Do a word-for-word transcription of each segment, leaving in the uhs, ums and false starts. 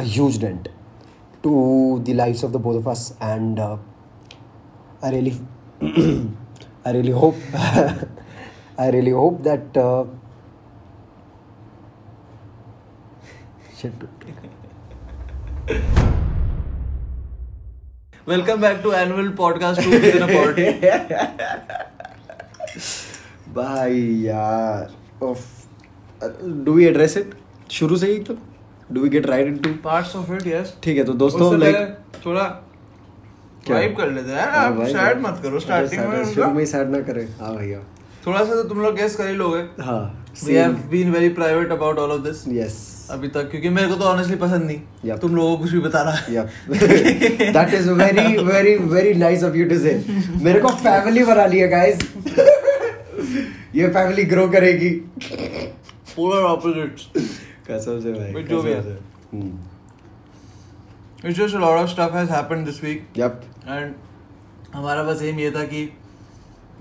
a huge dent to the lives of the both of us, and uh, I really, I really hope, I really hope that uh, shit. Welcome back to annual podcast Two Peas in a Pod. Bhai yaar, do we address it? शुरू से ही तो do we get right into parts of it? Yes. ठीक है तो दोस्तों like थोड़ा vibe कर लेते हैं यार, आप sad मत करो starting में, शुरू में ही sad ना करें। हाँ भैया थोड़ा सा तो तुम लोग guess कर ही लोगे। हाँ we have been very private about all of this. Yes. अभी तक क्योंकि मेरे को तो honestly पसंद नहीं। Yep. तुम लोगों को कुछ भी बताना। Yep. That is very very very nice of you to say. मेरे को family बना लिया guys. ये family grow करेगी। Polar opposites. कसम से भाई, जो भी है। It's just a lot of stuff has happened this week. Yep. And हमारा बस aim ये था कि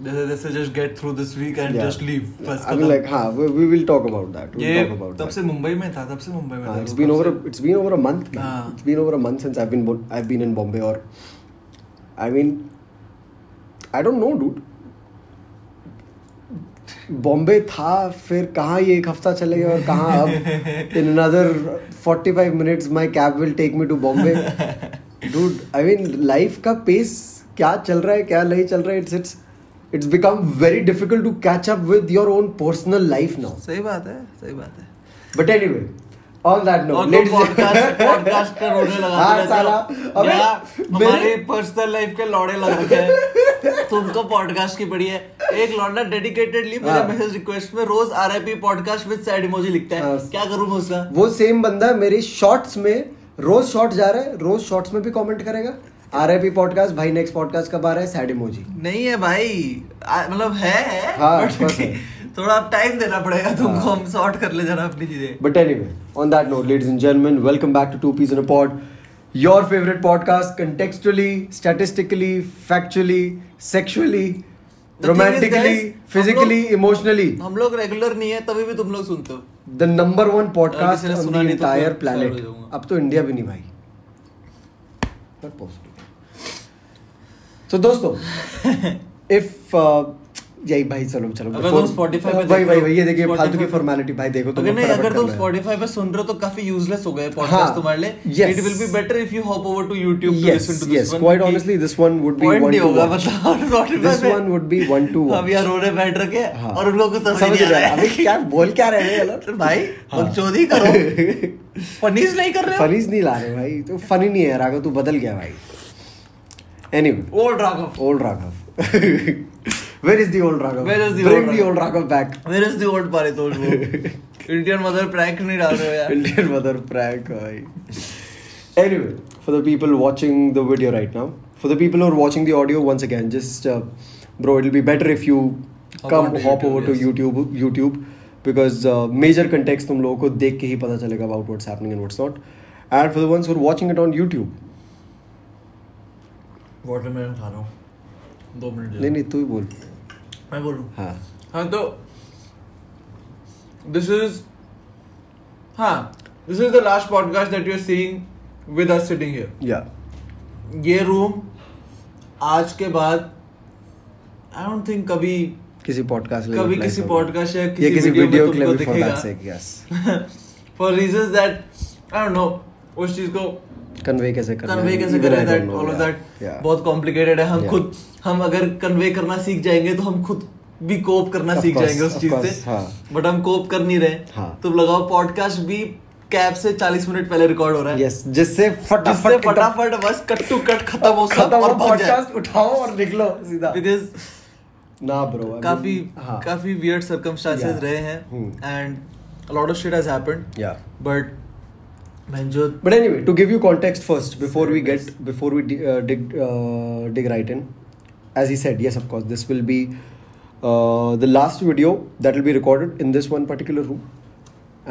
जैसे जैसे just get through this week and yeah. just leave. Yeah. I mean like हाँ, we, we will talk about that. We'll talk about तब से मुंबई में था, तब से मुंबई में था। It's been over, it's been over a month. हाँ. It's been over a month since I've been I've been in Bombay or, I mean, I don't know, dude. Bombay था, फिर कहाँ ये एक हफ्ता चले गए और कहाँ अब in another forty-five minutes my cab will take me to Bombay. Dude, I mean life का pace क्या चल रहा है क्या नहीं चल रहा है, it's it's it's become very difficult to catch up with your own personal life now. सही बात है, सही बात है. But anyway, on that note, ladies and gentlemen, podcast का रोने लगा हाँ साला, अबे हमारे personal life के लौड़े लग गए तुमको podcast की पड़ी है। एक लौंडा डेडिकेटेडली मेरे मैसेज रिक्वेस्ट में रोज RIP podcast with sad emoji लिखता है, क्या करूं मैं उसका? वो सेम बंदा मेरे शॉर्ट्स में रोज शॉर्ट्स जा रहा है, रोज शॉर्ट्स में भी कमेंट करेगा आरआईपी पॉडकास्ट भाई नेक्स्ट पॉडकास्ट कब आ रहा है, सैड इमोजी नहीं है भाई, मतलब है हाँ, थोड़ा टाइम देना पड़ेगा तुमको, हम सॉर्ट कर ले जरा अपनी चीजें। But anyway on that note ladies and gentleman, welcome back to to piece in a pod, your favourite podcast contextually, statistically, factually, sexually, romantically, physically, emotionally. हम लोग रेगुलर नहीं है तभी भी तुम लोग सुनते हो। The number one podcast on the entire planet, अब तो इंडिया भी नहीं भाई। तो दोस्तों इफ यही भाई चलो चलो अगर तुम Spotify पे भाई भाई भाई ये देखिए फालतू की फॉर्मेलिटी भाई देखो तुम, अगर नहीं अगर तुम Spotify पे सुन रहे हो तो काफी यूजलेस हो गए पॉडकास्ट तुम्हारे लिए। It will be better if you hop over to YouTube to listen to this one. Yes, quite honestly this one would be one to watch. This one would be one to watch. अब यार रोने बैठ रखे और उन लोगों को समझ नहीं आ रहा है अभी क्या बोल क्या रहे हैं यार भाई, अब चोरी करो फनीज नहीं कर रहे, फनीज नहीं ला रहे भाई, तो फनी नहीं है राघव, तू बदल गया भाई। Anyway, old Raghav, old Raghav. Where is the old Raghav? Where is the Bring old the old Raghav back. Where is the old Paritosh? Indian mother prank नहीं डाल रहे हो यार। Indian mother prank भाई। Anyway, for the people watching the video right now, for the people who are watching the audio once again, just uh, bro, it'll be better if you hop come hop YouTube, over yes. to YouTube, YouTube, because uh, major context तुम लोगों को देख के ही पता चलेगा about what's happening and what's not. And for the ones who are watching it on YouTube, watermelon खा रहा हूँ दो मिनट। नहीं नहीं तू ही बोल, मैं बोलूँ? हाँ हाँ तो दिस इज हाँ this is the last podcast that you are seeing with us sitting here. या ये रूम आज के बाद आई डोंट थिंक कभी किसी पॉडकास्ट कभी किसी पॉडकास्ट या किसी वीडियो क्लिप में दिखेगा for reasons that I don't know, उस चीज को कन्वे कैसे करना कन्वे कैसे करना है दैट ऑल ऑफ दैट बहुत कॉम्प्लिकेटेड है। हम खुद हम अगर कन्वे करना सीख जाएंगे तो हम खुद भी कोप करना सीख जाएंगे उस चीज से, बट हम कोप कर नहीं रहे। तो लगाओ पॉडकास्ट भी कैब से चालीस मिनट पहले रिकॉर्ड हो रहा है। यस, जिससे फटाफट फटाफट बस कट टू कट खत्म हो सब और पॉडकास्ट उठाओ और निकलो सीधा। बिकॉज़ ना ब्रो काफी काफी वियर्ड सर्कमस्टेंसेस रहे हैं and a lot of shit has happened. Yeah but But anyway, to give you context first, before we get, before we dig, uh, dig, uh, dig right in, as he said, yes, of course, this will be uh, the last video that will be recorded in this one particular room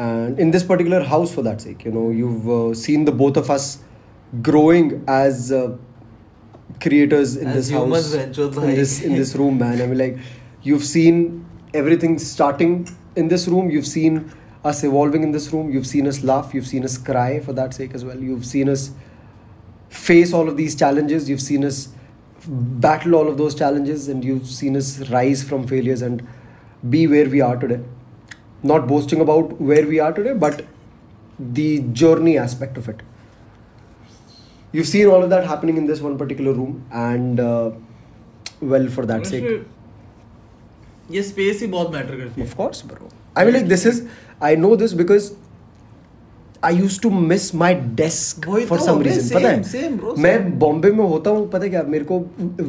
and in this particular house for that sake. You know, you've uh, seen the both of us growing as uh, creators in as this house, in this, in this room, man. I mean, like, you've seen everything starting in this room, you've seen us evolving in this room. You've seen us laugh. You've seen us cry for that sake as well. You've seen us face all of these challenges. You've seen us battle all of those challenges, and you've seen us rise from failures and be where we are today. Not boasting about where we are today, but the journey aspect of it. You've seen all of that happening in this one particular room, and uh, well, for that sake, ये space ही बहुत matter करती है. Of course, bro. I mean, like this is, I know this because I used to miss my desk for some reason. पता है? मैं बॉम्बे में होता हूँ, पता है क्या? मेरे को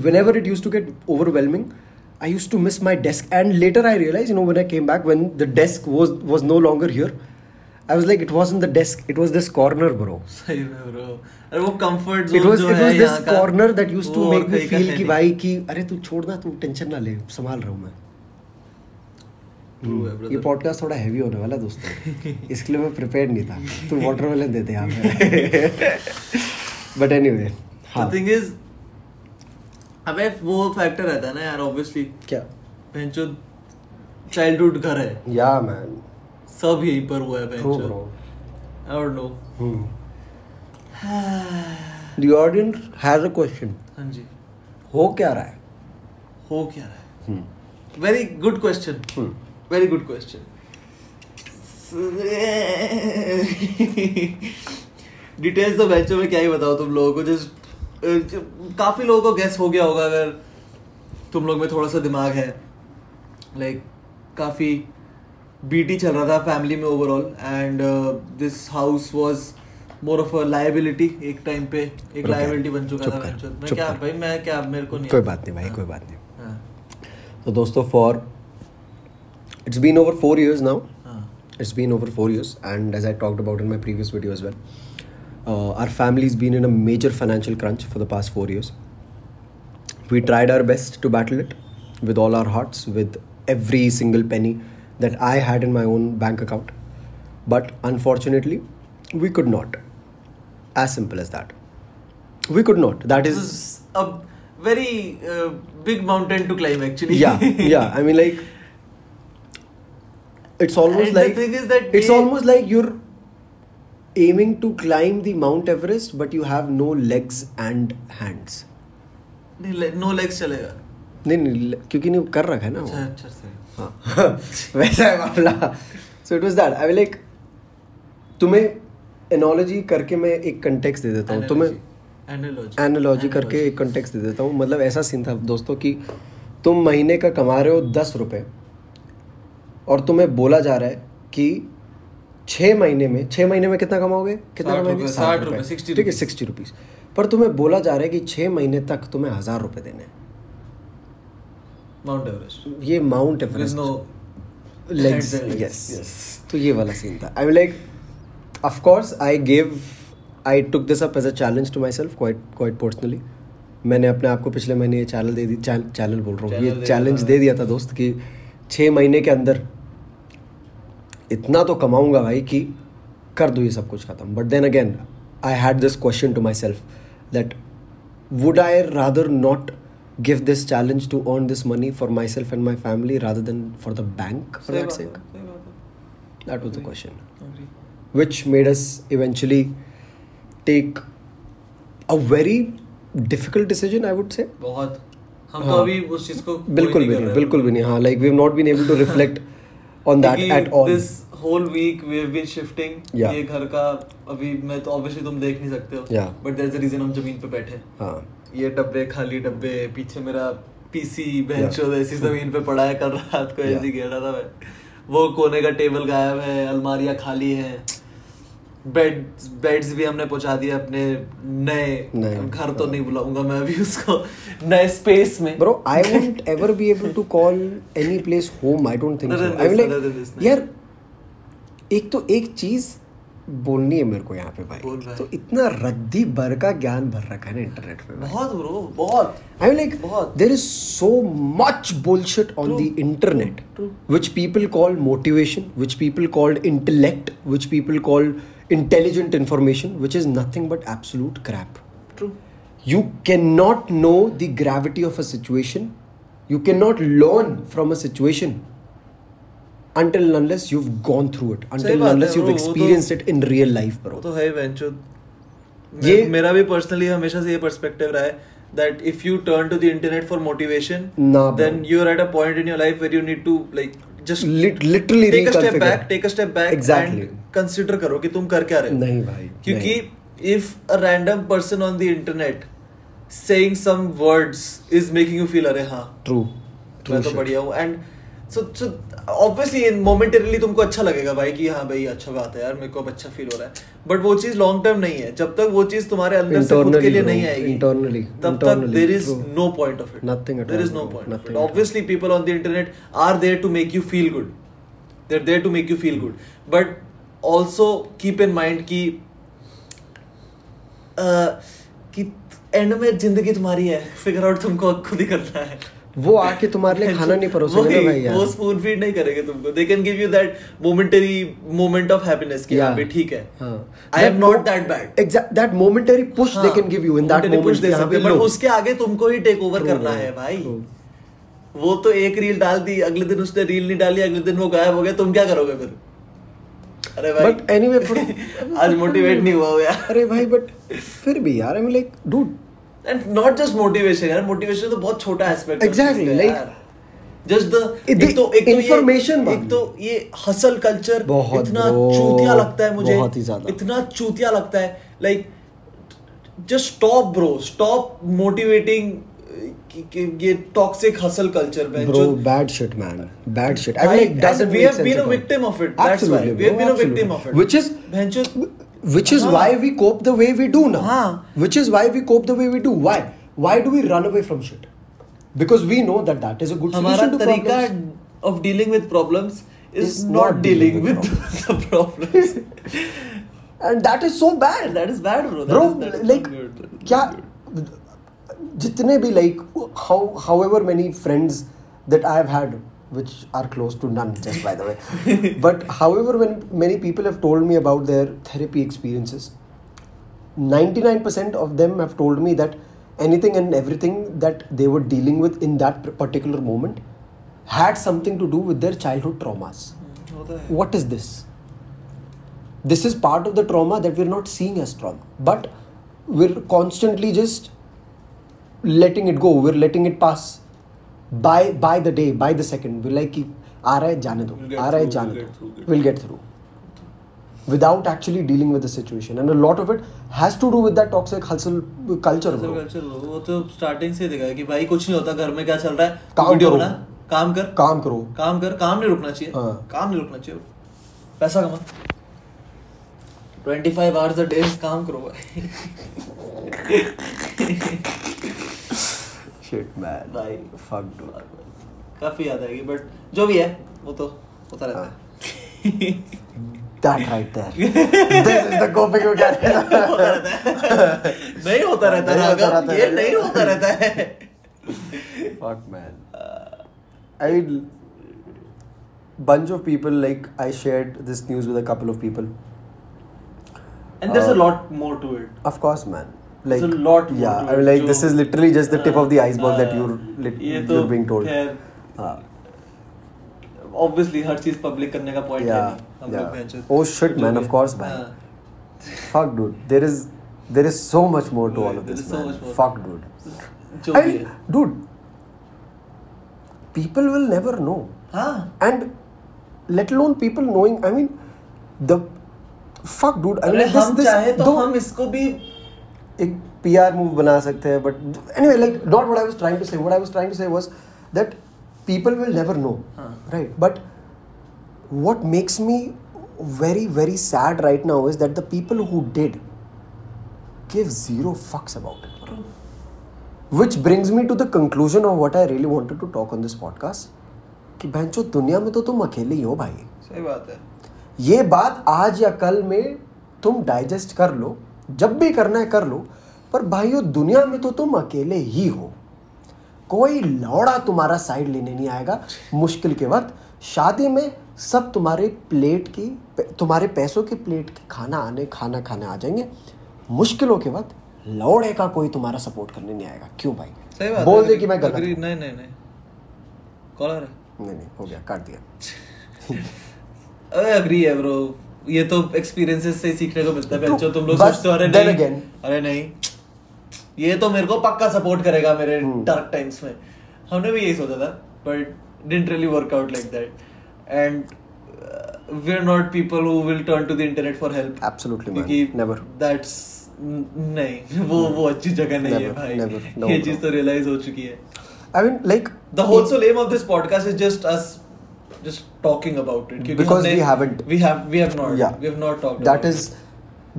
whenever it used to get overwhelming, I used to miss my desk, and later I realized, you know, when I came back, when the desk was was no longer here, I was like, it wasn't the desk, it was this corner, bro. सही में bro. अरे वो comfort zone जो है यहाँ का. It was it was this corner that used to make me feel कि भाई कि अरे तू छोड़ ना, तू tension ना ले, संभाल रहा हूँ मैं. ये पॉडकास्ट थोड़ा हैवी होने वाला दोस्तों, इसके लिए मैं प्रिपेयर नहीं था. तो वाटरमेलन देते यहाँ पे, but anyway the thing is अबे वो फैक्टर रहता है ना यार, ऑब्वियसली. क्या बेंचो चाइल्डहुड घर है या मैन, सब यहीं पर हुआ है बेंचो. I don't know. The audience has a question. हां जी, हो क्या रहा है? हो क्या रहा है? Very good question. Very good question. Details तो बैचों में क्या ही बताओ तुम लोगों को. जस्ट काफ़ी लोगों को गेस हो गया होगा अगर तुम लोग में थोड़ा सा दिमाग है. लाइक काफ़ी बीटी चल रहा था फैमिली में overall, and this house was more of a liability. एक टाइम पे एक लायबिलिटी बन चुका था. मैं क्या भाई मैं क्या मेरे को नहीं. कोई बात नहीं भाई, कोई बात नहीं. तो दोस्तों for It's been over four years now. Uh. It's been over four years, and as I talked about in my previous video as well, uh, our family's been in a major financial crunch for the past four years. We tried our best to battle it with all our hearts, with every single penny that I had in my own bank account. But unfortunately, we could not. As simple as that. We could not. That is, is a very uh, big mountain to climb, actually. Yeah, yeah. I mean, like. It's almost and like the thing is that it's almost like you're aiming to climb the Mount Everest, but you have no legs and hands. No legs चलेगा. नहीं नहीं, क्योंकि नहीं कर रखा है ना. अच्छा अच्छा सही. हाँ वैसा है मामला. So it was that. I mean like तुम्हें analogy करके मैं एक context दे देता हूँ. तुम्हें analogy analogy करके एक context दे देता हूँ. मतलब ऐसा scene था दोस्तों कि तुम महीने का कमा रहे हो दस रुपए, और तुम्हें बोला जा रहा है कि छः महीने में छः महीने में कितना कमाओगे कितना कमाओगे साठ रुपये. ठीक है, सिक्सटी रुपीज़. पर तुम्हें बोला जा रहा है कि छः महीने तक तुम्हें हज़ार रुपये देने हैं. माउंट एवरेस्ट, ये Mount Everest legs. Yes yes. तो ये वाला सीन था. I like of course I gave I took this up as a challenge to myself quite quite personally. मैंने अपने आप को पिछले महीने ये चैलेंज दे दी चैलेंज बोल रहा हूँ ये चैलेंज दे दिया था दोस्त कि छः महीने के अंदर इतना तो कमाऊंगा भाई कि कर दूँ ये सब कुछ खत्म. But then again I had this question to myself that would I rather not give this challenge to earn this money for myself and my family rather than for the bank. For that sake that was the question which made us eventually take a very difficult decision. I would say बहुत हम तो अभी उस चीज को बिल्कुल भी नहीं बिल्कुल भी नहीं. हाँ like we have not been able to reflect on that at all. This whole week we have been shifting. Yeah. ये घर का अभी मैं तो obviously तुम देख नहीं सकते हो. Yeah. But there's a reason हम जमीन पे बैठे. हाँ. ये डब्बे खाली डब्बे पीछे मेरा पीसी बेंच और ऐसी जमीन पे पड़ा है. कल रात को ऐसी घेरा था मैं. वो कोने का टेबल गायब है, अलमारियाँ खाली हैं, बेड्स बेड्स भी हमने पहुंचा दिए अपने नए घर. तो नहीं बुलाऊंगा मैं अभी उसको नए स्पेस में. Bro I won't ever be able to call any place home. I don't think I will like यार एक तो एक चीज बोलनी है मेरे को यहाँ पे भाई. तो इतना रद्दी भर का ज्ञान भर रखा है ना इंटरनेट पे. बहुत ब्रो बहुत. आई एम लाइक बहुत. There is so much bullshit on the internet which people call motivation, which people called intellect, which people called intelligent information, which is nothing but absolute crap. True. You cannot know the gravity of a situation. You cannot learn from a situation. until and unless you've gone through it, until and unless you've experienced it in real life, bro. तो है वेंचो. ये मेरा भी personally हमेशा से ये perspective रहा है that if you turn to the internet for motivation, then you are at a point in your life where you need to like just literally take a step back, take a step back, exactly, and consider करो कि तुम कर क्या रहे हो. नहीं भाई. क्योंकि if a random person on the internet saying some words is making you feel अरे हाँ. True. मैं तो बढ़िया हूँ and so so obviously momentarily तुमको अच्छा लगेगा भाई कि हाँ भाई अच्छा बात है यार मेरे को अब अच्छा फील हो रहा है, बट वो चीज long term नहीं है. जब तक वो चीज तुम्हारे अंदर से खुद के लिए नहीं आएगी internally, तब तक there is no point of it, nothing at all, there is no point of it. Obviously people on the internet are there to make you feel good, they're there to make you feel good, but also keep in mind कि कि end में जिंदगी तुम्हारी है, figure out तुमको खुद ही करना है. वो आके तुम्हारे लिए खाना नहीं परोसेंगे भाई यार, वो स्पून फीड नहीं करेंगे तुमको. They can give you that momentary moment of happiness कि हाँ भाई ठीक है, I am not that bad. Exact that momentary push they can give you in that moment. यहाँ पे but उसके आगे तुमको ही टेक ओवर करना है भाई. वो तो एक रील डाल दी, अगले दिन उसने रील नहीं डाली, अगले दिन वो गायब हो गया, तुम क्या करोगे फिर? अरे भाई but anyway आज मोटिवेट नहीं हुआ यार. अरे भाई but फिर भी यार I mean like dude. And not just motivation यार, motivation तो बहुत छोटा aspect है. Exactly, like just the एक तो एक information, एक तो ये hustle culture इतना चूतिया लगता है मुझे, बहुत ही ज़्यादा इतना चूतिया लगता है. Like just stop bro, stop motivating ये toxic hustle culture में. Bro, bad shit man, bad shit. I mean like doesn't we have been a victim of it? That's why we have been a victim of it. Which is Which is uh-huh. why we cope the way we do now. Uh-huh. Which is why we cope the way we do. Why? Why do we run away from shit? Because we know that that is a good solution to problems. Our tarika of dealing with problems is not, not dealing, dealing with, with the problems. And that is so bad. That is bad, bro. That bro, is, like, kya, jitne bhi like, how, however many friends that I have had, which are close to none, just by the way. But however, when many people have told me about their therapy experiences, ninety-nine percent of them have told me that anything and everything that they were dealing with in that particular moment had something to do with their childhood traumas. What is this? This is part of the trauma that we're not seeing as trauma, but we're constantly just letting it go. We're letting it pass. By by the day, by the second, we're like, आ रहा है जाने दो, आ रहा है जाने दो, we'll get through, without actually dealing with the situation. And a lot of it has to do with that toxic hustle culture. वो तो starting से दिखा है कि भाई कुछ नहीं होता, घर में क्या चल रहा है, काम करो, काम कर, काम करो, काम कर, काम नहीं रुकना चाहिए, काम नहीं रुकना चाहिए, पैसा कमा, twenty-five hours a day काम करो. Shit man, like fuck dude, काफी याद आएगी, बट जो भी है वो तो होता रहता है. That right there, this is the coping mechanism. होता रहता है, नहीं होता रहता राघव, ये नहीं होता रहता है. Fuck man, I bunch of people like I shared this news with a couple of people, and there's a lot more to it. Of course man. Like, it's a lot more. Yeah, I mean, like, this is literally just the tip of the iceberg uh, that you're, lit- you're being told. Uh, Obviously, her cheese public करने का point है नहीं. Yeah. Oh shit, man! Of course, man. Uh, Fuck, dude. There is there is so much more to all of this, man. So Fuck, dude. I mean, dude, people will never know. हाँ. And let alone people knowing. I mean, the fuck, dude. I mean, हम चाहे तो हम इसको भी एक PR move बना सकते हैं, but anyway like not what I was trying to say what I was trying to say was that people will never know, right? But what makes me very very sad right now is that the people who did give zero fucks about it, which brings me to the conclusion of what I really wanted to talk on this podcast कि बहनचो दुनिया में तो तुम अकेले ही हो भाई. सही बात है. ये बात आज या कल में तुम डाइजेस्ट कर लो, जब भी करना है कर लो, पर भाइयों दुनिया में तो तुम अकेले ही हो. कोई लौड़ा तुम्हारा साइड लेने नहीं आएगा. मुश्किल के वक्त शादी में सब तुम्हारे प्लेट की तुम्हारे पैसों की प्लेट की खाना आने खाना खाने आ जाएंगे. मुश्किलों के वक्त लौड़े का कोई तुम्हारा सपोर्ट करने नहीं आएगा. क्यों भाई? सही बात. बोल दे कि मैं गलत हूं. नहीं नहीं नहीं कॉलर नहीं नहीं हो गया, काट दिया. agree है bro, ये तो experiences से सीखने को मिलता है। बच्चों तुम लोग सोचते हो अरे नहीं अरे नहीं ये तो मेरे को पक्का सपोर्ट करेगा मेरे डार्क टाइम्स में, हमने भी यही सोचा था but didn't really work out like that and we are not people who will turn to the internet for help. Absolutely never, that's नहीं वो वो अच्छी जगह नहीं है भाई, ये चीज तो रियलाइज हो चुकी है। I mean like the whole so aim of this podcast is just us just talking about it because, because we haven't we have we have not yeah. we have not talked that about is it.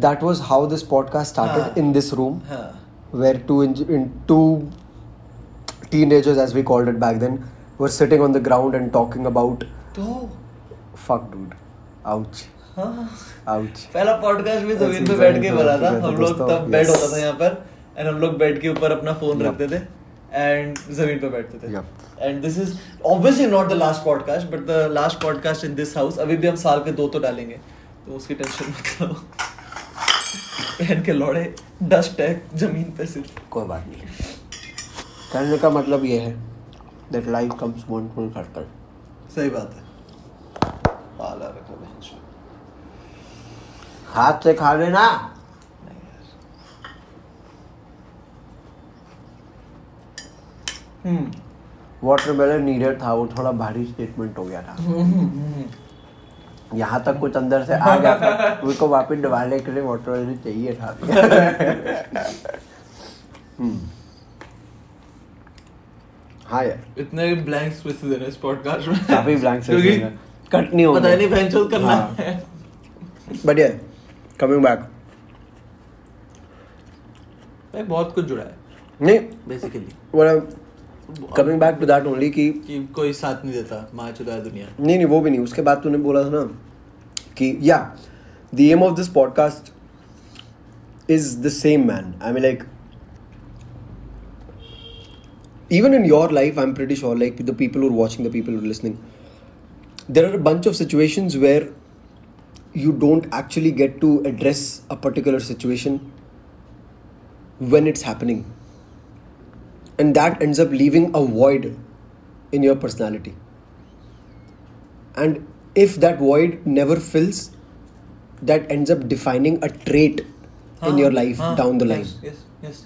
That was how this podcast started Haan. in this room Haan. where two in, in two teenagers as we called it back then were sitting on the ground and talking about oh. fuck dude ouch Haan. ouch पहला podcast भी जमीन पे बैठ के बना था हम लोग, तब बेड होता था यहाँ पर and हम लोग बेड के ऊपर अपना फोन रखते थे and जमीन पे बैठते थे। yep. and this is obviously not the last podcast but the last podcast in this house। अभी भी हम साल के दो तो डालेंगे तो उसकी टेंशन मत लो, पहन के लौड़े डस्ट है जमीन पे सिर्फ, कोई बात नहीं। कहने का मतलब ये है that life comes one full circle। सही बात है, पाला रखो बहन, हाथ से खा लेना। वाटरमेलन नीडेड था वो, थोड़ा भारी स्टेटमेंट हो गया था, यहाँ तक कुछ अंदर से आ गया था, उसको वापस डबाने के लिए वाटरमेलन चाहिए था। हाँ यार इतने ब्लैंक स्पेसेस हैं इस पॉडकास्ट में, काफी ब्लैंक स्पेसेस हैं, कट नहीं होगा, पता नहीं वेंचर करना है। बट यार कमिंग बैक भाई बहुत कुछ जुड़ा है नहीं बेसिकली वाला coming back to that only कि कोई साथ नहीं देता माँ चुदा दुनिया। नहीं नहीं वो भी नहीं, उसके बाद तूने बोला था ना कि या the aim of this podcast is the same, man. I mean, like, even in your life, I'm pretty sure, like, the people who are watching, the people who are listening, there are a bunch of situations where you don't actually get to address a particular situation when it's happening, and that ends up leaving a void in your personality. And if that void never fills, that ends up defining a trait in your life. haan, down the line. yes yes yes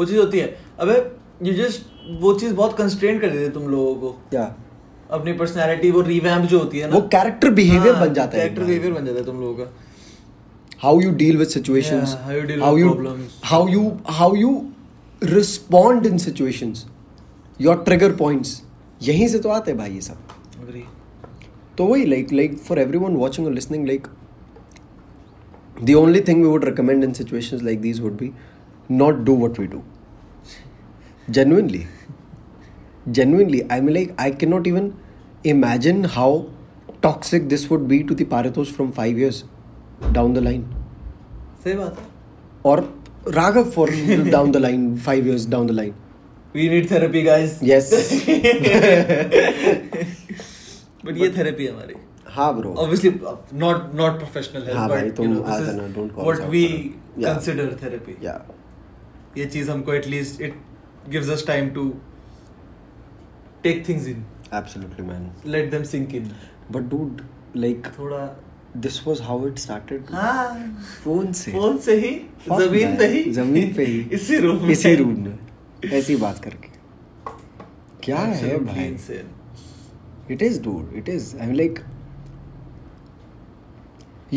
wo cheez hoti hai abbe you just wo cheez bahut constrained kar dete hai tum logo ko kya yeah. apni personality wo revamp jo hoti hai na wo character behavior haan, ban jata hai character behavior ban jata hai tum logo ka, how you deal with situations yeah, how you deal how with you, problems how you how you respond in situations, your trigger points, यहीं से तो आते हैं भाई ये सब। Agree. तो वही like like for everyone watching or listening like the only thing we would recommend in situations like these would be not do what we do. Genuinely, genuinely I mean like I cannot even imagine how toxic this would be to the Paritosh from five years down the line. सही बात है। और Raghav for down the line, five years down the line. We need therapy, guys. Yes. But ये therapy है हमारी. हाँ bro. Obviously not not professional help. हाँ भाई तुम आज ना don't call. What we consider therapy. Yeah. ये चीज़ हमको at least it gives us time to take things in. Absolutely man. Let them sink in. But dude like. थोड़ा This was how it started. हाँ phone से phone से ही जमीन पे ही जमीन पे ही इसी रूम में इसी रूम में ऐसी बात करके क्या है भाई। It is dude, it is. I mean like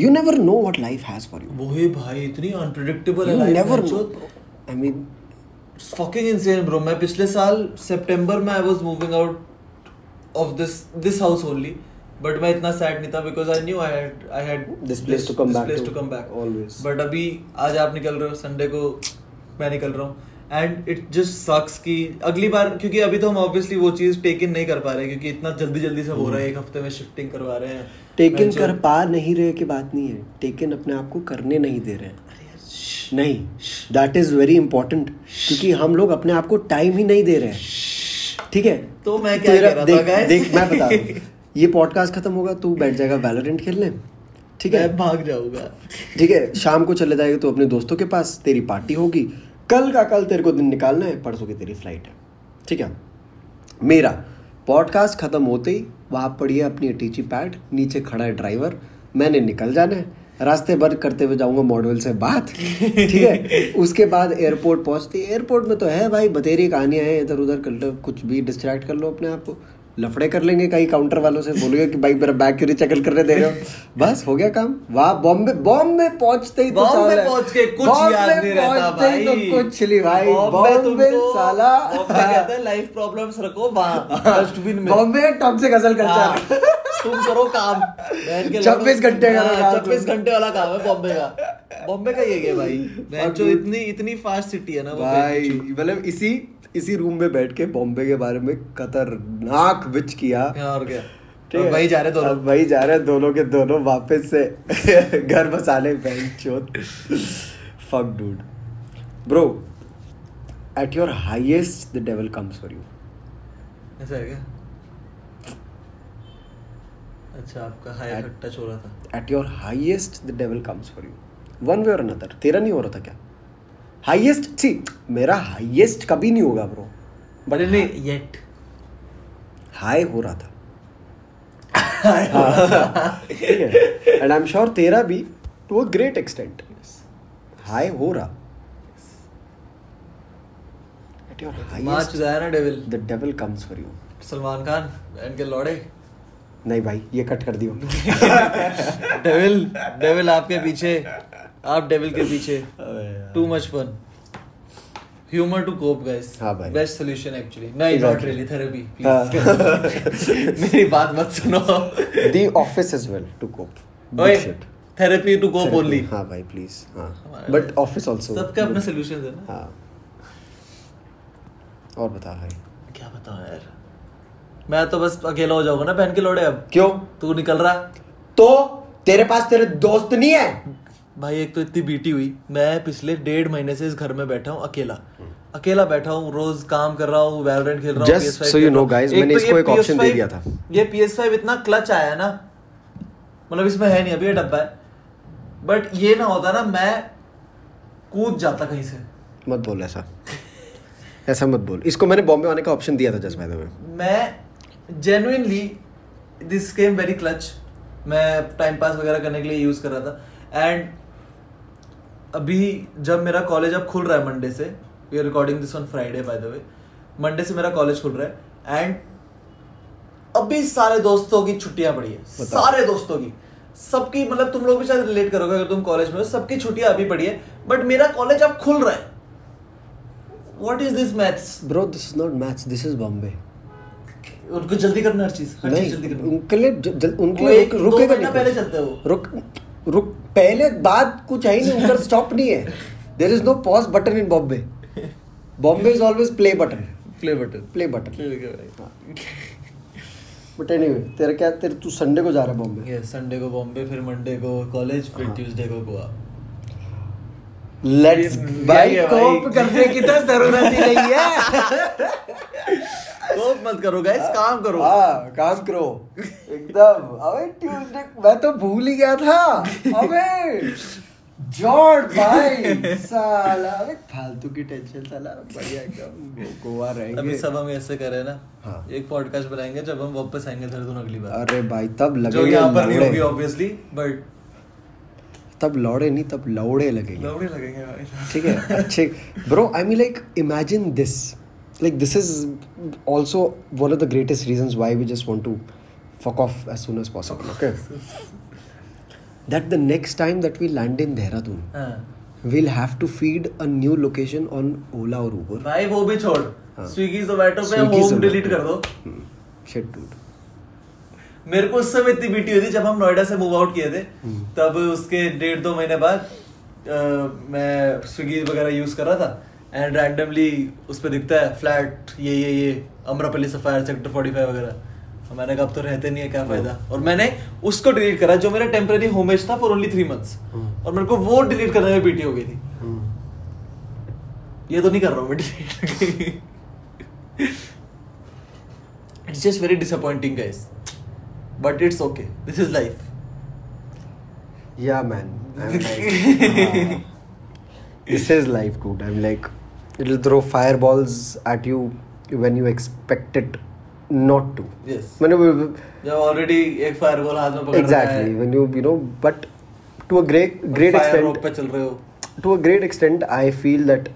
you never know what life has for you. वही भाई इतनी unpredictable है life. You never know. I mean fucking insane bro. मैं पिछले साल सितंबर में I was moving out of this this house only. But मैं इतना सैड नहीं था because I knew I had I had this place to come back place to come back always. But अभी आज आप निकल रहे हो संडे को, मैं निकल रहा हूँ एंड इट जस्ट सक्स कि अगली बार, क्योंकि अभी तो हम ऑब्वियसली वो चीज़ टेक इन नहीं कर पा रहे क्योंकि इतना जल्दी जल्दी सब हो रहा है, एक हफ्ते में शिफ्टिंग करवा रहे हैं, टेक इन कर पा नहीं रहे की बात नहीं है, टेक इन अपने आप को करने नहीं दे रहे हैं नहीं, दैट इज़ वेरी इंपॉर्टेंट क्योंकि हम लोग अपने आप को टाइम ही नहीं दे रहे हैं। ठीक है तो मैं क्या कह रहा था गाइस, मैं बता रहा हूँ ये पॉडकास्ट खत्म होगा तू बैठ जाएगा वैलोरेंट खेलने, ठीक है भाग जाऊंगा, ठीक है शाम को चले जाएगा तू अपने दोस्तों के पास, तेरी पार्टी होगी, कल का कल तेरे को दिन निकालना है, परसों की तेरी फ्लाइट है, ठीक है। मेरा पॉडकास्ट ख़त्म होते ही वहाँ पड़ी है अपनी अटीची पैड, नीचे खड़ा है ड्राइवर, मैंने निकल जाना है, रास्ते बंद करते हुए जाऊँगा मॉडल से बात, ठीक है। उसके बाद एयरपोर्ट पहुँचती, एयरपोर्ट में तो है भाई बतेरी कहानियाँ हैं, इधर उधर कर लो, कुछ भी डिस्ट्रैक्ट कर लो अपने आप को, लफड़े कर लेंगे कहीं काउंटर वालों से, बोलोगे कि भाई मेरा बैग क्यों नहीं चेक करने दे रहे हो, बस हो गया काम। वाह, बॉम्बे बॉम्बे पहुंचते ही तो बॉम्बे पहुंच के कुछ याद नहीं रहता भाई, तो कुछ चली भाई बॉम्बे साला, बॉम्बे कहता है लाइफ प्रॉब्लम्स रखो वहां डस्टबिन में, बॉम्बे टॉक्सिक असल करता है, तुम करो काम छब्बीस घंटे का, छब्बीस घंटे वाला काम है बॉम्बे का। बॉम्बे का ये क्या भाई, जो इतनी इतनी फास्ट सिटी है ना भाई, मतलब इसी इसी रूम में बैठ के बॉम्बे के बारे में खतरनाक विच किया, और क्या ठीक है, वही जा रहे दोनों वही जा रहे दोनों के दोनों वापस से घर बसाने बेंचोट। Fuck dude bro, at your highest the devil comes for you, ऐसा है क्या? अच्छा, आपका हाई टच हो रहा था। At your highest the devil comes for you, one way और अनदर। तेरा नहीं हो रहा था क्या हाईएस्ट? सी मेरा हाईएस्ट कभी नहीं होगा ब्रो, बट नहीं येट हाई हो रहा था, एंड आई एम श्योर तेरा भी to a great extent high हो रहा। एट योर हाईएस्ट जायरा devil, the devil comes for you. Salman Khan and के लौड़े, नहीं भाई ये कट कर दियो। डेविल डेविल आपके पीछे, आप डेविल के पीछे। Too much fun. Humor to cope, guys. हाँ भाई. Best solution actually. नहीं, not really. Therapy, please. मेरी बात मत सुनो. The office as well to cope. ओए, therapy to cope only. हाँ भाई, please. हाँ. But office also. सबके अपने solutions हैं ना. हाँ. और बता भाई. क्या बताऊँ यार? मैं तो बस अकेला हो जाऊँगा ना बहन के लोड़े अब. क्यों? तू निकल रहा? तो तेरे पास तेरे दोस्त नहीं है? भाई एक तो इतनी बीटी हुई, मैं पिछले डेढ़ महीने से इस घर में बैठा हूँ अकेला, अकेला बैठा हूँ, रोज काम कर रहा हूँ, वैलोरेंट खेल रहा हूँ, P S five so you know guys, मैंने इसको एक ऑप्शन दे दिया था। ये P S five इतना क्लच आया है ना, मतलब इसमें है नहीं अभी ये डब्बा है, बट ये ना होता ना मैं कूद जाता कहीं से। मत बोल ऐसा, ऐसा मत बोल। इसको मैंने बॉम्बे आने का ऑप्शन दिया था जस्ट बाय द वे। मैं genuinely this came very clutch, मैं टाइम पास वगैरह करने के लिए यूज कर रहा था। एंड अभी जब मेरा कॉलेज अब खुल रहा है मंडे से, we are recording this on Friday by the way, Monday से मेरा कॉलेज खुल रहा है एंड अभी सारे दोस्तों की छुट्टियां पड़ी है, सारे दोस्तों की, सबकी, मतलब तुम लोग भी शायद रिलेट करोगे अगर तुम कॉलेज में हो, सबकी छुट्टियां अभी पड़ी है, बट मेरा कॉलेज अब खुल रहा है। What is this maths bro? This is not maths, this is Bombay. उनको जल्दी करना हर चीज, हर चीज जल्दी करना, उनके लिए उनके लिए रुकेगा नहीं, पहले चलते हो, रुक रुक, पहले बात कुछ है ही नहीं, उनका स्टॉप नहीं है, there is no pause button in Bombay. Bombay is always play button, play button, play button. But anyway, तेरा क्या, तेरे तू संडे को जा रहा है बॉम्बे? यस, संडे को बॉम्बे, फिर मंडे को कॉलेज, फिर ट्यूसडे को गोवा। लेट्स भाई, कोप करने की तो जरूरत ही नहीं है, कोप मत करो गाइस, काम करो। हाँ, काम करो एकदम। अबे ट्यूसडे मैं तो भूल ही गया था, अबे जॉर्ज भाई साला, अबे फालतू की टेंशन साला, बढ़िया एकदम गोवा रहेंगे। अभी सब हम ऐसे कर रहे हैं ना। हाँ। एक पॉडकास्ट बनाएंगे जब हम वापस आएंगे देहरादून अगली बार। अरे भाई तब लगेगा, जो यहाँ पर नहीं होगी ऑब्वियसली, बट तब लौड़े नहीं, तब लौड़े लगेंगे, लौड़े लगेंगे भाई, ठीक है। अच्छे bro, I mean like imagine this, like this is also one of the greatest reasons why we just want to fuck off as soon as possible, okay? That the next time that we land in Dehradun, uh. we'll have to feed a new location on Ola or Uber. Bhai wo bhi chhod, uh. Swiggy Zomato pe home delete kar do. hmm. Shit dude, मेरे को उस समय इतनी BT हुई थी जब हम नोएडा से मूव आउट किए थे, तब उसके डेढ़ दो महीने बाद मैं स्विगी वगैरह यूज कर रहा था एंड रैंडमली उस पर दिखता है फ्लैट ये ये ये अमरापली सफायर सेक्टर पैंतालीस वगैरह, मैंने कहा अब तो रहते नहीं है, क्या फायदा। और मैंने उसको डिलीट करा जो मेरा टेम्परेरी होमेज था फॉर ओनली थ्री मंथ्स और मेरे को वो डिलीट करने में बीटी हो गई थी। ये तो नहीं कर रहा हूँ मैं delete. It's just very disappointing guys, but it's okay, this is life. Yeah man, this is life dude, I'm like it'll throw fireballs at you when you expect it not to. Yes. When you have already एक fireball हाथ में पकड़ रहा है. Exactly. When you you know, but to a great great extent. Road पे चल रहे हो. To a great extent, I feel that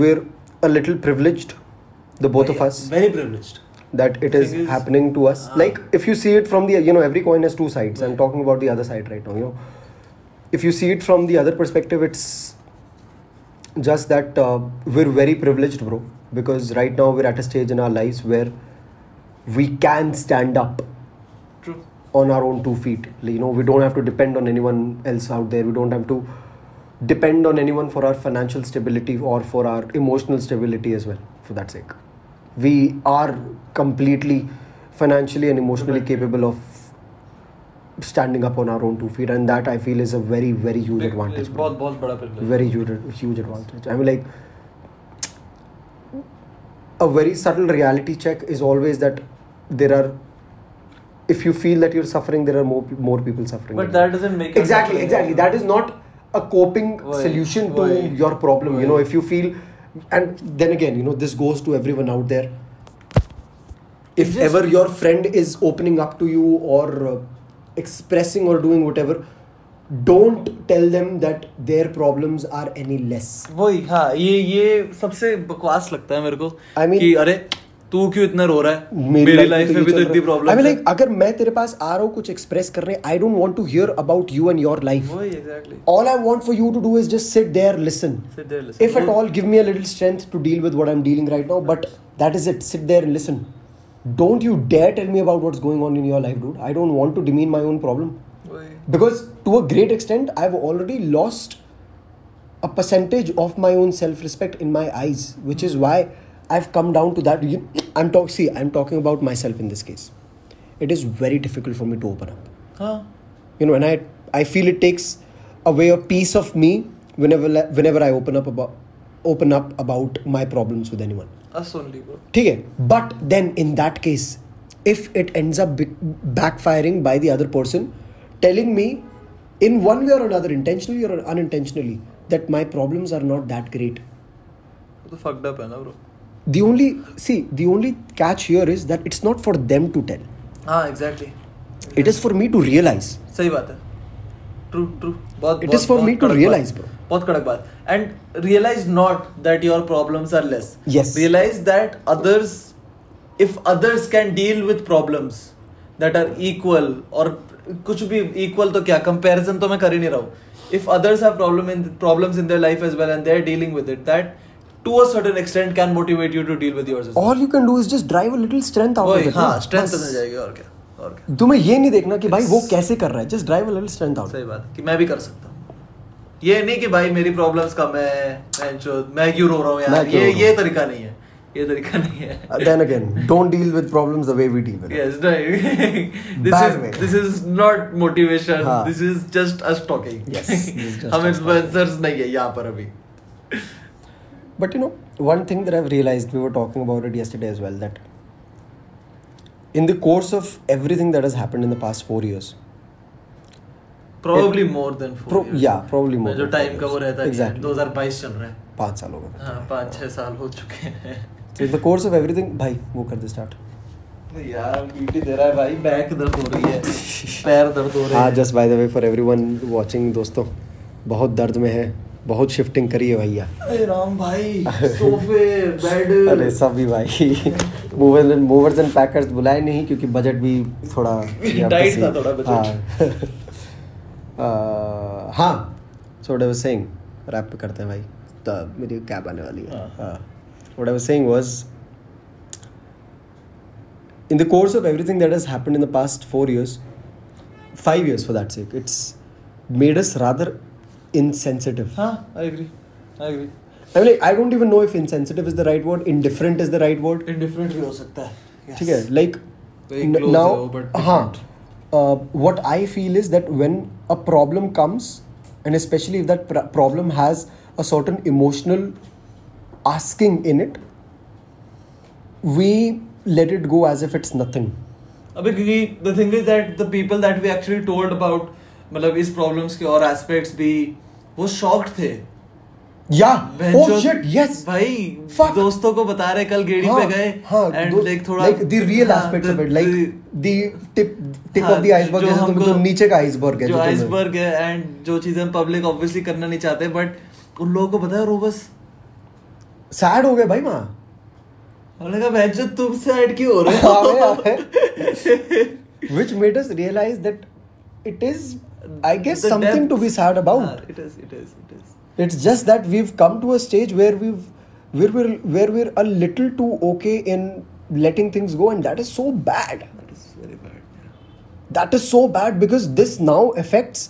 we're a little privileged, the both very, of us. Very privileged. That it is, is happening to us. Ah. Like if you see it from the, you know, every coin has two sides. Right. I'm talking about the other side right now. You know, if you see it from the other perspective, it's just that uh, we're very privileged, bro. Because right now we're at a stage in our lives where we can stand up. True. On our own two feet. You know, we don't have to depend on anyone else out there. We don't have to depend on anyone for our financial stability or for our emotional stability as well. For that sake, we are completely financially and emotionally capable of standing up on our own two feet, and that I feel is a very very huge Big, advantage. बहुत बहुत बड़ा privilege. Very huge huge advantage. I mean, like a very subtle reality check is always that there are. If you feel that you're suffering, there are more more people suffering. But that doesn't make exactly exactly. That is not a coping Why? solution to Why? your problem. Why? You know, if you feel. And then again, you know, this goes to everyone out there. If Just, ever your friend is opening up to you or uh, expressing or doing whatever, don't tell them that their problems are any less. वही हाँ ये ये सबसे बकवास लगता है मेरे को I mean, कि अरे तू क्यों इतना रो रहा है मेरी लाइफ में भी तो इतनी प्रॉब्लम I mean, like, अगर मैं तेरे पास आ रहा हूँ कुछ एक्सप्रेस करने I don't want to hear about you and your life. वही exactly. All I want for you to do is just sit there, listen. Sit there, listen. If at all, give me a little strength to deal with what I'm dealing right now. But that is it. Sit there and listen. Don't you dare tell me about what's going on in your life, dude. I don't want to demean my own problem. वही. Because to a great extent, I've already lost a percentage of my own self-respect in my eyes, which is why I've come down to that. You, I'm talk, see, I'm talking about myself in this case. It is very difficult for me to open up. Huh. You know, and I I feel it takes away a piece of me whenever whenever I open up about open up about my problems with anyone. Us only, bro. ठीक है. But then in that case, if it ends up backfiring by the other person, telling me in one way or another, intentionally or unintentionally, that my problems are not that great. तो fucked up है ना, bro. The only see the only catch here is that it's not for them to tell. Ah, exactly. exactly. It is for me to realize. सही बात है. True, true. बहुत. It is for me to realize, bro. बहुत कड़क बात. And realize not that your problems are less. Yes. Realize that others, if others can deal with problems that are equal or कुछ भी equal तो क्या comparison तो मैं कर ही नहीं रहा हूँ. If others have problem in problems in their life as well and they are dealing with it, that to a certain extent can motivate you to deal with yours. All you can do is just drive a little strength out of it. हाँ, strength बन जाएगी और क्या, और क्या. तुम्हें ये नहीं देखना कि भाई वो कैसे कर रहा है. Just drive a little strength out. सही बात कि मैं भी कर सकता हूँ. ये नहीं कि भाई मेरी problems कम है, मैं क्यों रो रहा हूँ यार. ये ये तरीका नहीं है, ये तरीका नहीं है. Then again, don't deal with problems the way we deal with it. Yes, right. This is this is not motivation. This is just us talking. Yes. हम influencers नहीं है यहाँ पर अभी. But you know, one thing that I've realized, we were talking about it yesterday as well, that in the course of everything that has happened in the past four years. Probably it, more than four pro, years. Yeah, probably more. जो time का वो रहता है. Exactly. twenty twenty-two चल रहा है. पाँच साल हो गए. हाँ, पाँच छः साल हो चुके हैं. In the course of everything, भाई वो कर दे start. यार बीटी दे रहा है भाई, back दर्द हो रही है, पैर दर्द हो रहे हैं. हाँ, just by the way for everyone watching दोस्तों, बहुत दर्द में है. बहुत शिफ्टिंग करी है भैया. अरे राम भाई सोफे बेड अरे सब भी भाई. मूवर्स मूवर्स एंड पैकर्स बुलाए नहीं क्योंकि बजट भी थोड़ा टाइट था. थोड़ा बजट. हाँ, so what I was saying, rap पे करते हैं भाई, तो मेरी कैब आने वाली है. हाँ, what I was saying was in the course of everything that has happened in the past four years five years for that sake, it's made us rather insensitive. Huh? I agree. I agree. I mean, like, I don't even know if insensitive is the right word. Indifferent is the right word. Indifferent भी हो सकता है. ठीक है. Like Very n- now, हाँ. Uh, what I feel is that when a problem comes, and especially if that pr- problem has a certain emotional asking in it, we let it go as if it's nothing. अबे क्योंकि the thing is that the people that we actually told about मतलब इस problems के और aspects भी वो shocked थे. दोस्तों को बता रहे कल गेड़ी पे गए एंड जो चीजें हम पब्लिक ऑब्वियसली करना नहीं चाहते बट उन लोगों को बताया और वो बस सैड हो गए भाई माँ। हमने कहा मैं जो तुम सैड क्यों हो रहे हो, which made us realize that it is, I guess, something to be sad about. It is, it is, it is. It's just that we've come to a stage where we've where we're where we're a little too okay in letting things go, and that is so bad. That is very bad. Yeah. That is so bad because this now affects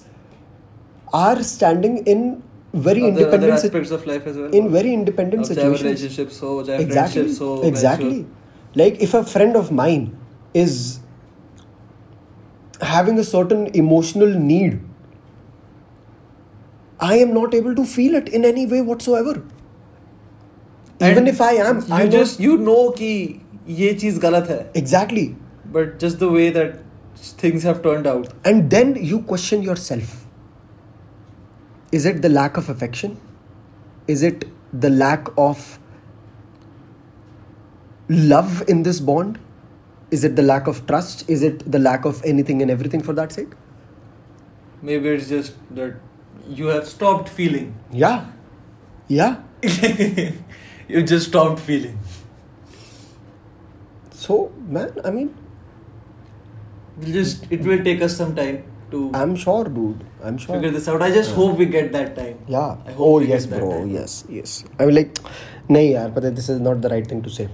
our standing in very other, independent other aspects si- of life as well. In very independent of situations. Relationships, so exactly, friendships, so exactly. Sure. Like if a friend of mine is having a certain emotional need, I am not able to feel it in any way whatsoever. And even if I am, you I'm just not, you know कि ये चीज गलत है. Exactly. But just the way that things have turned out. And then you question yourself. Is it the lack of affection? Is it the lack of love in this bond? Is it the lack of trust? Is it the lack of anything and everything for that sake? Maybe it's just that you have stopped feeling. Yeah. Yeah. You just stopped feeling. So, man, I mean... Just, it will take us some time to... I'm sure, dude. I'm sure. Figure this out. I just yeah. hope we get that time. Yeah. I hope oh, we yes, get that bro. Time. Yes, yes. I mean, like... Nahi, yaar, but this is not the right thing to say.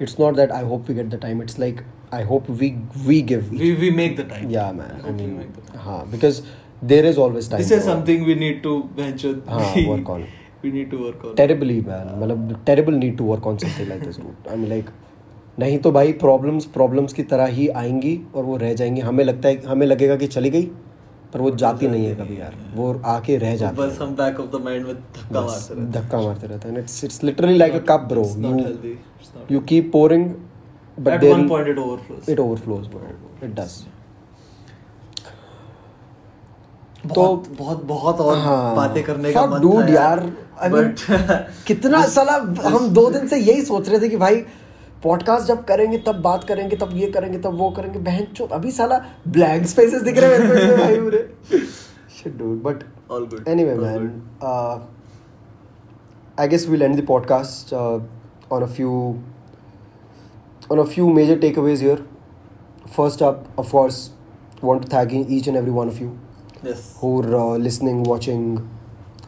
It's not that I hope we get the time. It's like, I hope we we give... We, we make the time. Yeah, man. I, I mean, make the time. Haan, because... There is always time. This is something we need to venture. Haan, work on. We need to work on. Terribly, man. Uh, मतलब terrible need to work on something like this, dude. I mean, like, नहीं तो भाई problems problems की तरह ही आएंगी और वो रह जाएंगी. हमें लगता है, हमें लगेगा कि चली गई, पर वो जाती नहीं है कभी यार. वो आके रह जाती है. बस हम back of the mind में धक्का मारते रहते हैं. धक्का मारते रहते हैं. And it's it's literally like a cup, bro. It's not healthy. You keep pouring, but at one point it overflows. It overflows, bro. It does. बहुत, तो बहुत बहुत और हाँ, बातें करने का मन dude, था यार, यार but, कितना साला हम दो दिन से यही सोच रहे थे कि भाई पॉडकास्ट जब करेंगे तब बात करेंगे तब ये करेंगे तब वो करेंगे बहन चो अभी साला ब्लैंक स्पेसेस दिख रहे हैं मेरे को भाई पूरे shit dude but all good anyway all man good. Uh, I guess we'll end the podcast uh, on a few on a few major takeaways here. First up, of course, want to thank each and every one of you. Yes. Who are uh, listening, watching,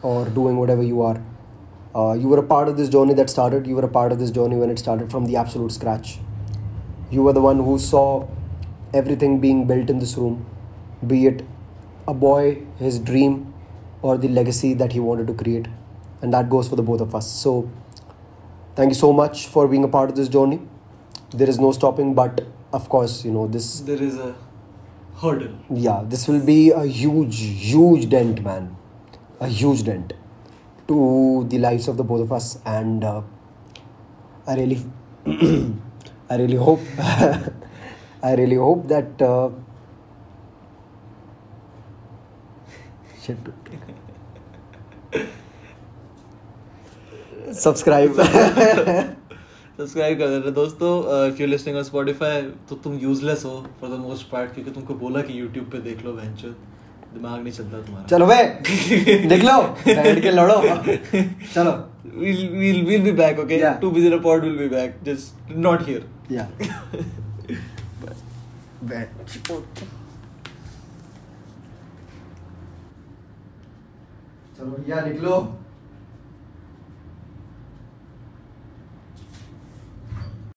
or doing whatever you are. Uh, you were a part of this journey that started. You were a part of this journey when it started from the absolute scratch. You were the one who saw everything being built in this room, be it a boy, his dream, or the legacy that he wanted to create. And that goes for the both of us. So, thank you so much for being a part of this journey. There is no stopping, but of course, you know, this... There is a... hurdle. Yeah, this will be a huge, huge dent, man. A huge dent to the lives of the both of us, and uh, I really, I really hope, I really hope that. Uh, shit. Subscribe. Subscribe कर देना दोस्तों. If you listening on Spotify तो तुम useless हो for the most part, क्योंकि तुमको बोला कि यूट्यूब पे देख लो. वेंचर दिमाग नहीं चलता तुम्हारा. चलो बे देख लो बैठ के लड़ो. चलो we'll we'll we'll be back, okay? Yeah. Two Peas in a Pod will be back, just not here. Yeah. But चलो यार निकलो.